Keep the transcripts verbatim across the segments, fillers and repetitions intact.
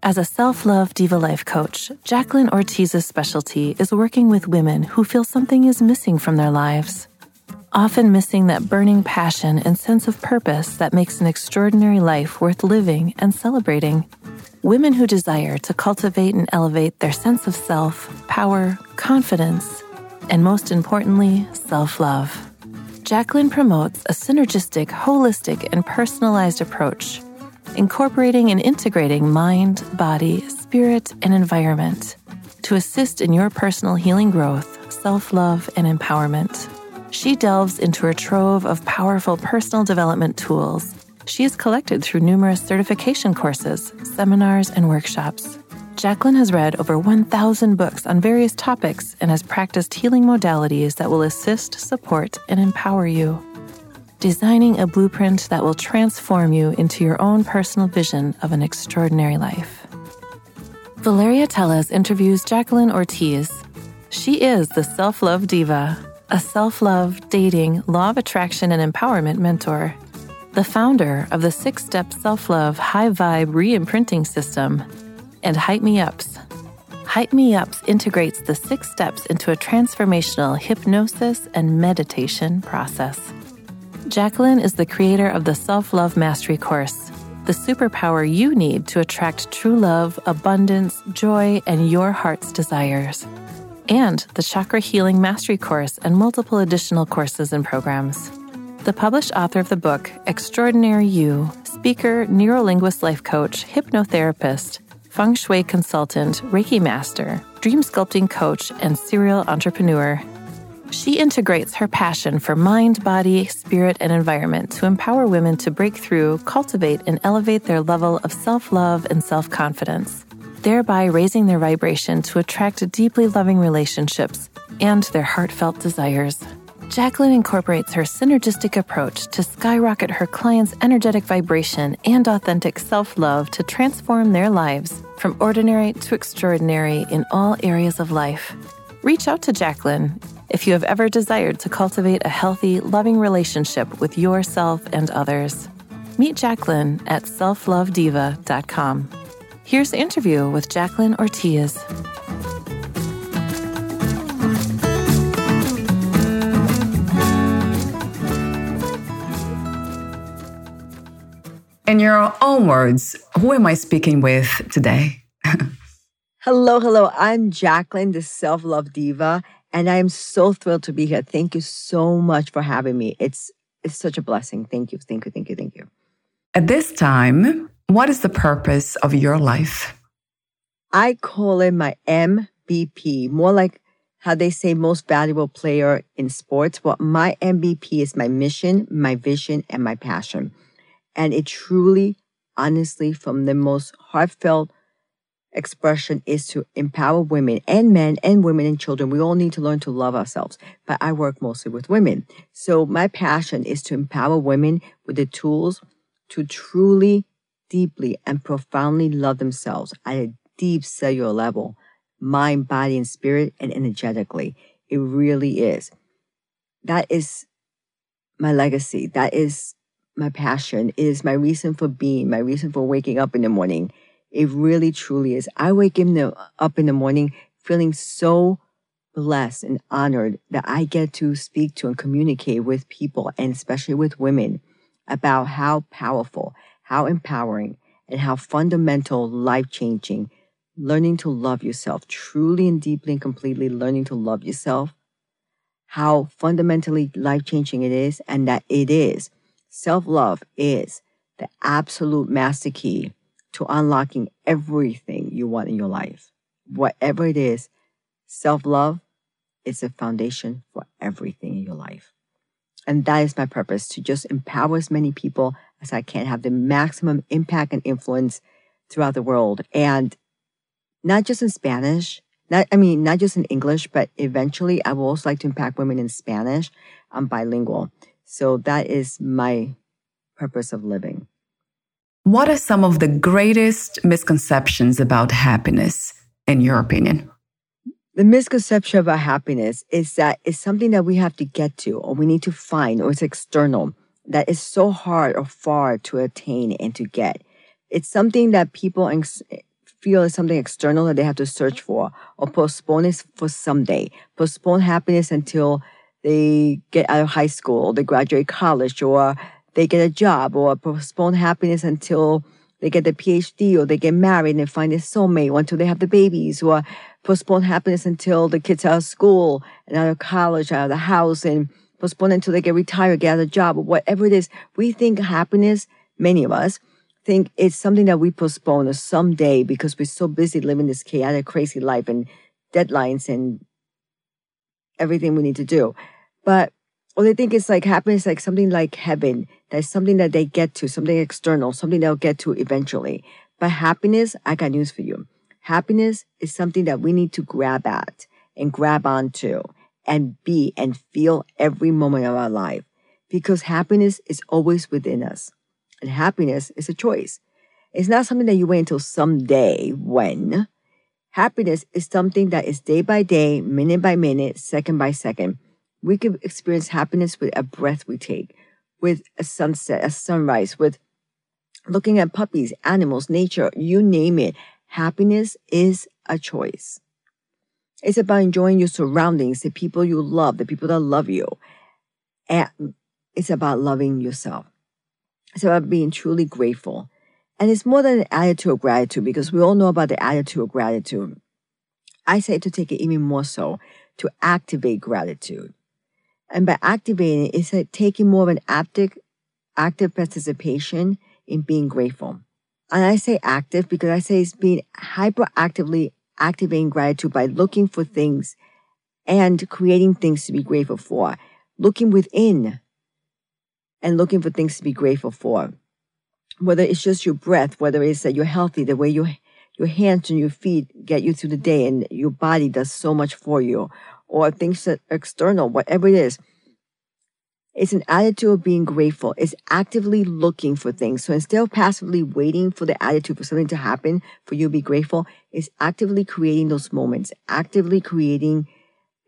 As a self-love diva life coach, Jacqueline Ortiz's specialty is working with women who feel something is missing from their lives, often missing that burning passion and sense of purpose that makes an extraordinary life worth living and celebrating. Women who desire to cultivate and elevate their sense of self, power, confidence, and most importantly, self-love. Jacqueline promotes a synergistic, holistic, and personalized approach, incorporating and integrating mind, body, spirit, and environment to assist in your personal healing growth, self-love, and empowerment. She delves into her trove of powerful personal development tools she has collected through numerous certification courses, seminars, and workshops. Jacqueline has read over one thousand books on various topics and has practiced healing modalities that will assist, support, and empower you, designing a blueprint that will transform you into your own personal vision of an extraordinary life. Valeria Teles interviews Jacqueline Ortiz. She is the Self-Love Diva, a self-love, dating, law of attraction, and empowerment mentor, the founder of the Six Step Self-Love High Vibe RE-Imprinting System, and Hype Me Ups. Hype Me Ups integrates the six steps into a transformational hypnosis and meditation process. Jacqueline is the creator of the Self-Love Mastery Course, the superpower you need to attract true love, abundance, joy, and your heart's desires, and the Chakra Healing Mastery Course and multiple additional courses and programs. The published author of the book, Extraordinary You, speaker, neuro-linguist life coach, hypnotherapist, Feng Shui consultant, Reiki Master, Dream Sculpting Coach, and serial entrepreneur. She integrates her passion for mind, body, spirit, and environment to empower women to break through, cultivate, and elevate their level of self-love and self-confidence, thereby raising their vibration to attract deeply loving relationships and their heartfelt desires. Jacqueline incorporates her synergistic approach to skyrocket her clients' energetic vibration and authentic self-love to transform their lives from ordinary to extraordinary in all areas of life. Reach out to Jacqueline if you have ever desired to cultivate a healthy, loving relationship with yourself and others. Meet Jacqueline at self love diva dot com. Here's the interview with Jacqueline Ortiz. In your own words, who am I speaking with today? Hello, hello. I'm Jacqueline, the Self-Love Diva, and I am so thrilled to be here. Thank you so much for having me. It's it's such a blessing. Thank you, thank you, thank you, thank you. At this time, what is the purpose of your life? I call it my M V P, more like how they say most valuable player in sports. Well, my M V P is my mission, my vision, and my passion. And it truly, honestly, from the most heartfelt expression is to empower women and men and women and children. We all need to learn to love ourselves, but I work mostly with women. So my passion is to empower women with the tools to truly, deeply, and profoundly love themselves at a deep cellular level, mind, body, and spirit, and energetically. It really is. That is my legacy. That is my passion. It is my reason for being, my reason for waking up in the morning. It really, truly is. I wake up in the morning feeling so blessed and honored that I get to speak to and communicate with people, and especially with women, about how powerful, how empowering, and how fundamental, life-changing, learning to love yourself, truly and deeply and completely learning to love yourself how fundamentally life-changing it is, and that it is. Self-love is the absolute master key to unlocking everything you want in your life. Whatever it is, self-love is a foundation for everything in your life. And that is my purpose, to just empower as many people as I can, have the maximum impact and influence throughout the world. And not just in Spanish, not, I mean, not just in English, but eventually I would also like to impact women in Spanish. I'm bilingual. So that is my purpose of living. What are some of the greatest misconceptions about happiness, in your opinion? The misconception about happiness is that it's something that we have to get to, or we need to find, or it's external, that is so hard or far to attain and to get. It's something that people ex- feel is something external that they have to search for, or postpone it for someday. Postpone happiness until they get out of high school, or they graduate college, or they get a job, or postpone happiness until they get the P H D, or they get married and they find their soulmate, or until they have the babies, or postpone happiness until the kids are out of school and out of college, out of the house, and postpone until they get retired, get out of a job, or whatever it is. We think happiness, many of us, think it's something that we postpone or someday, because we're so busy living this chaotic, crazy life and deadlines and everything we need to do. But or they think it's like happiness, like something like heaven. That's something that they get to, something external, something they'll get to eventually. But happiness, I got news for you. Happiness is something that we need to grab at and grab onto and be and feel every moment of our life, because happiness is always within us. And happiness is a choice. It's not something that you wait until someday when. Happiness is something that is day by day, minute by minute, second by second. We can experience happiness with a breath we take, with a sunset, a sunrise, with looking at puppies, animals, nature, you name it. Happiness is a choice. It's about enjoying your surroundings, the people you love, the people that love you. And it's about loving yourself. It's about being truly grateful. And it's more than an attitude of gratitude, because we all know about the attitude of gratitude. I say to take it even more so, to activate gratitude. And by activating it, it's like taking more of an active, active participation in being grateful. And I say active because I say it's being hyperactively activating gratitude by looking for things and creating things to be grateful for. Looking within and looking for things to be grateful for. Whether it's just your breath, whether it's that you're healthy, the way your, your hands and your feet get you through the day and your body does so much for you, or things that are external, whatever it is. It's an attitude of being grateful. It's actively looking for things. So instead of passively waiting for the attitude for something to happen, for you to be grateful, it's actively creating those moments, actively creating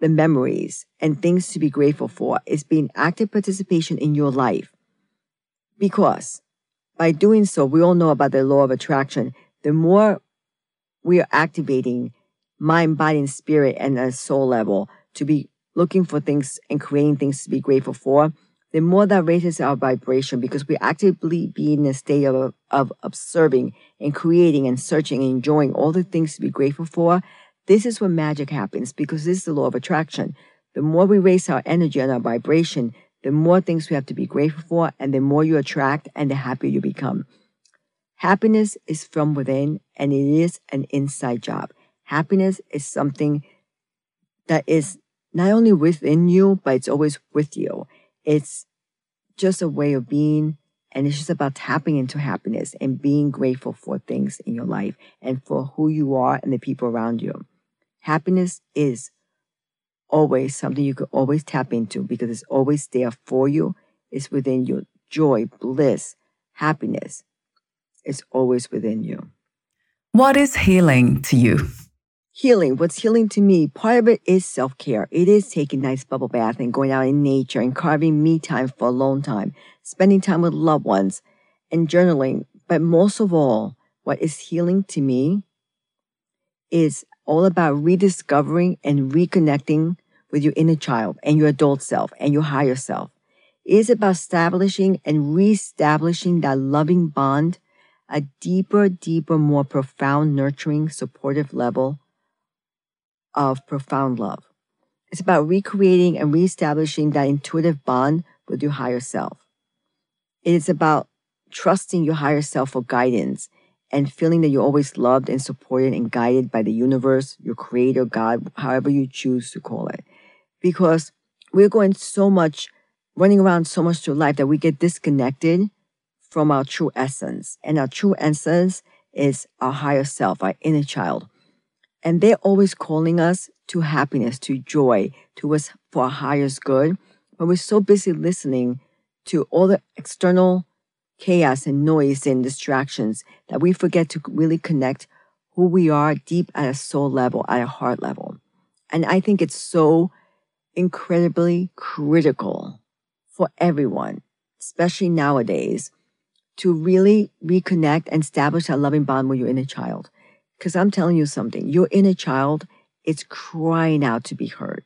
the memories and things to be grateful for. It's being active participation in your life. Because by doing so, we all know about the law of attraction. The more we are activating mind, body, and spirit, and a soul level to be looking for things and creating things to be grateful for, the more that raises our vibration, because we actively be in a state of, of observing and creating and searching and enjoying all the things to be grateful for. This is where magic happens, because this is the law of attraction. The more we raise our energy and our vibration, the more things we have to be grateful for, and the more you attract and the happier you become. Happiness is from within, and it is an inside job. Happiness is something that is not only within you, but it's always with you. It's just a way of being, and it's just about tapping into happiness and being grateful for things in your life and for who you are and the people around you. Happiness is always something you can always tap into, because it's always there for you. It's within you. Joy, bliss, happiness is always within you. What is healing to you? Healing, what's healing to me, part of it is self-care. It is taking a nice bubble bath and going out in nature and carving me time for alone time, spending time with loved ones and journaling. But most of all, what is healing to me is all about rediscovering and reconnecting with your inner child and your adult self and your higher self. It is about establishing and reestablishing that loving bond, a deeper, deeper, more profound, nurturing, supportive level of profound love. It's about recreating and reestablishing that intuitive bond with your higher self. It is about trusting your higher self for guidance and feeling that you're always loved and supported and guided by the universe, your creator, God, however you choose to call it. Because we're going so much, running around so much through life that we get disconnected from our true essence. And our true essence is our higher self, our inner child. And they're always calling us to happiness, to joy, to us for our highest good. But we're so busy listening to all the external chaos and noise and distractions that we forget to really connect who we are deep at a soul level, at a heart level. And I think it's so incredibly critical for everyone, especially nowadays, to really reconnect and establish that loving bond with your inner child. Because I'm telling you something, your inner child is crying out to be heard.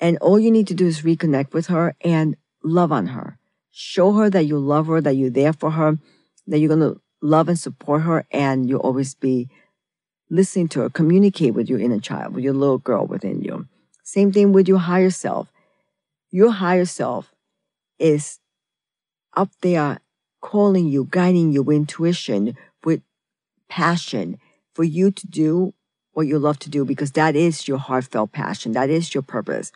And all you need to do is reconnect with her and love on her. Show her that you love her, that you're there for her, that you're going to love and support her, and you'll always be listening to her. Communicate with your inner child, with your little girl within you. Same thing with your higher self. Your higher self is up there calling you, guiding you with intuition, with passion for you to do what you love to do, because that is your heartfelt passion. That is your purpose.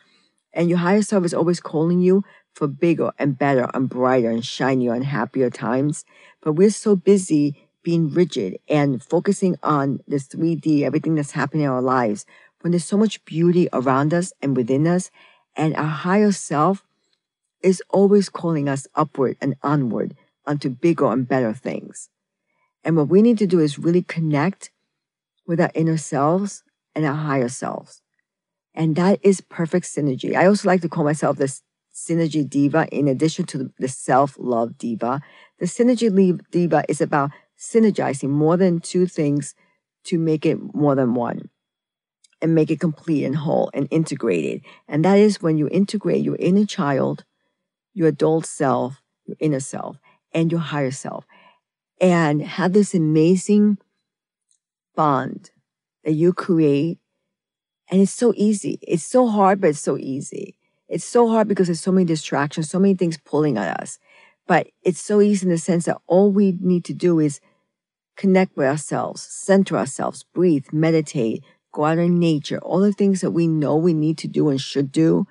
And your higher self is always calling you for bigger and better and brighter and shinier and happier times. But we're so busy being rigid and focusing on this three D, everything that's happening in our lives, when there's so much beauty around us and within us, and our higher self is always calling us upward and onward onto bigger and better things. And what we need to do is really connect with our inner selves and our higher selves. And that is perfect synergy. I also like to call myself the synergy diva in addition to the self-love diva. The synergy diva is about synergizing more than two things to make it more than one, and make it complete and whole and integrated. And that is when you integrate your inner child, your adult self, your inner self, and your higher self, and have this amazing bond that you create. And it's so easy. It's so hard, but it's so easy. It's so hard because there's so many distractions, so many things pulling at us. But it's so easy in the sense that all we need to do is connect with ourselves, center ourselves, breathe, meditate, go out in nature, all the things that we know we need to do and should do,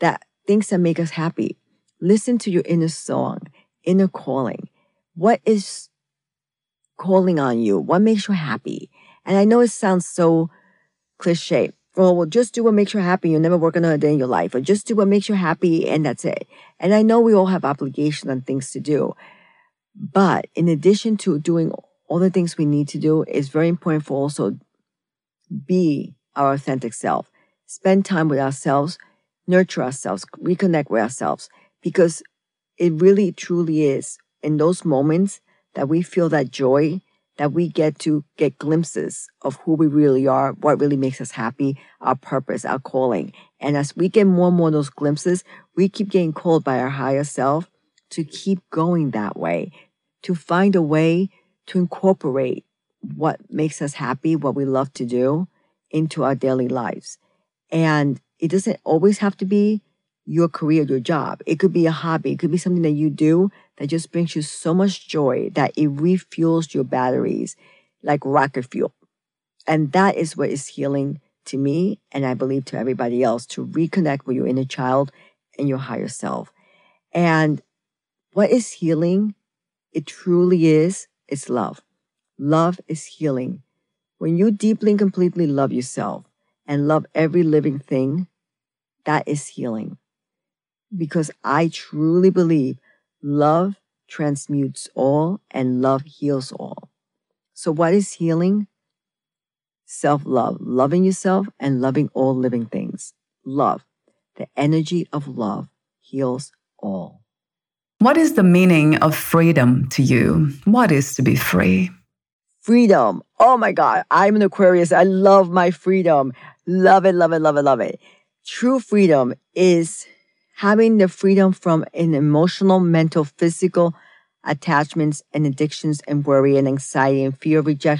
that things that make us happy. Listen to your inner song, inner calling. What is calling on you? What makes you happy? And I know it sounds so cliche. Well, well, just do what makes you happy. You'll never work another day in your life. Or just do what makes you happy and that's it. And I know we all have obligations and things to do. But in addition to doing all the things we need to do, it's very important for also be our authentic self. Spend time with ourselves, nurture ourselves, reconnect with ourselves, because it really truly is in those moments that we feel that joy, that we get to get glimpses of who we really are, what really makes us happy, our purpose, our calling. And as we get more and more of those glimpses, we keep getting called by our higher self to keep going that way, to find a way to incorporate what makes us happy, what we love to do, into our daily lives. And it doesn't always have to be your career, your job. It could be a hobby. It could be something that you do that just brings you so much joy that it refuels your batteries like rocket fuel. And that is what is healing to me, and I believe to everybody else, to reconnect with your inner child and your higher self. And what is healing? It truly is, it's love. Love is healing. When you deeply and completely love yourself and love every living thing, that is healing. Because I truly believe love transmutes all and love heals all. So what is healing? Self-love, loving yourself and loving all living things. Love, the energy of love heals all. What is the meaning of freedom to you? What is to be free? Freedom. Oh my God. I'm an Aquarius. I love my freedom. Love it, love it, love it, love it. True freedom is having the freedom from an emotional, mental, physical attachments and addictions and worry and anxiety and fear of rejection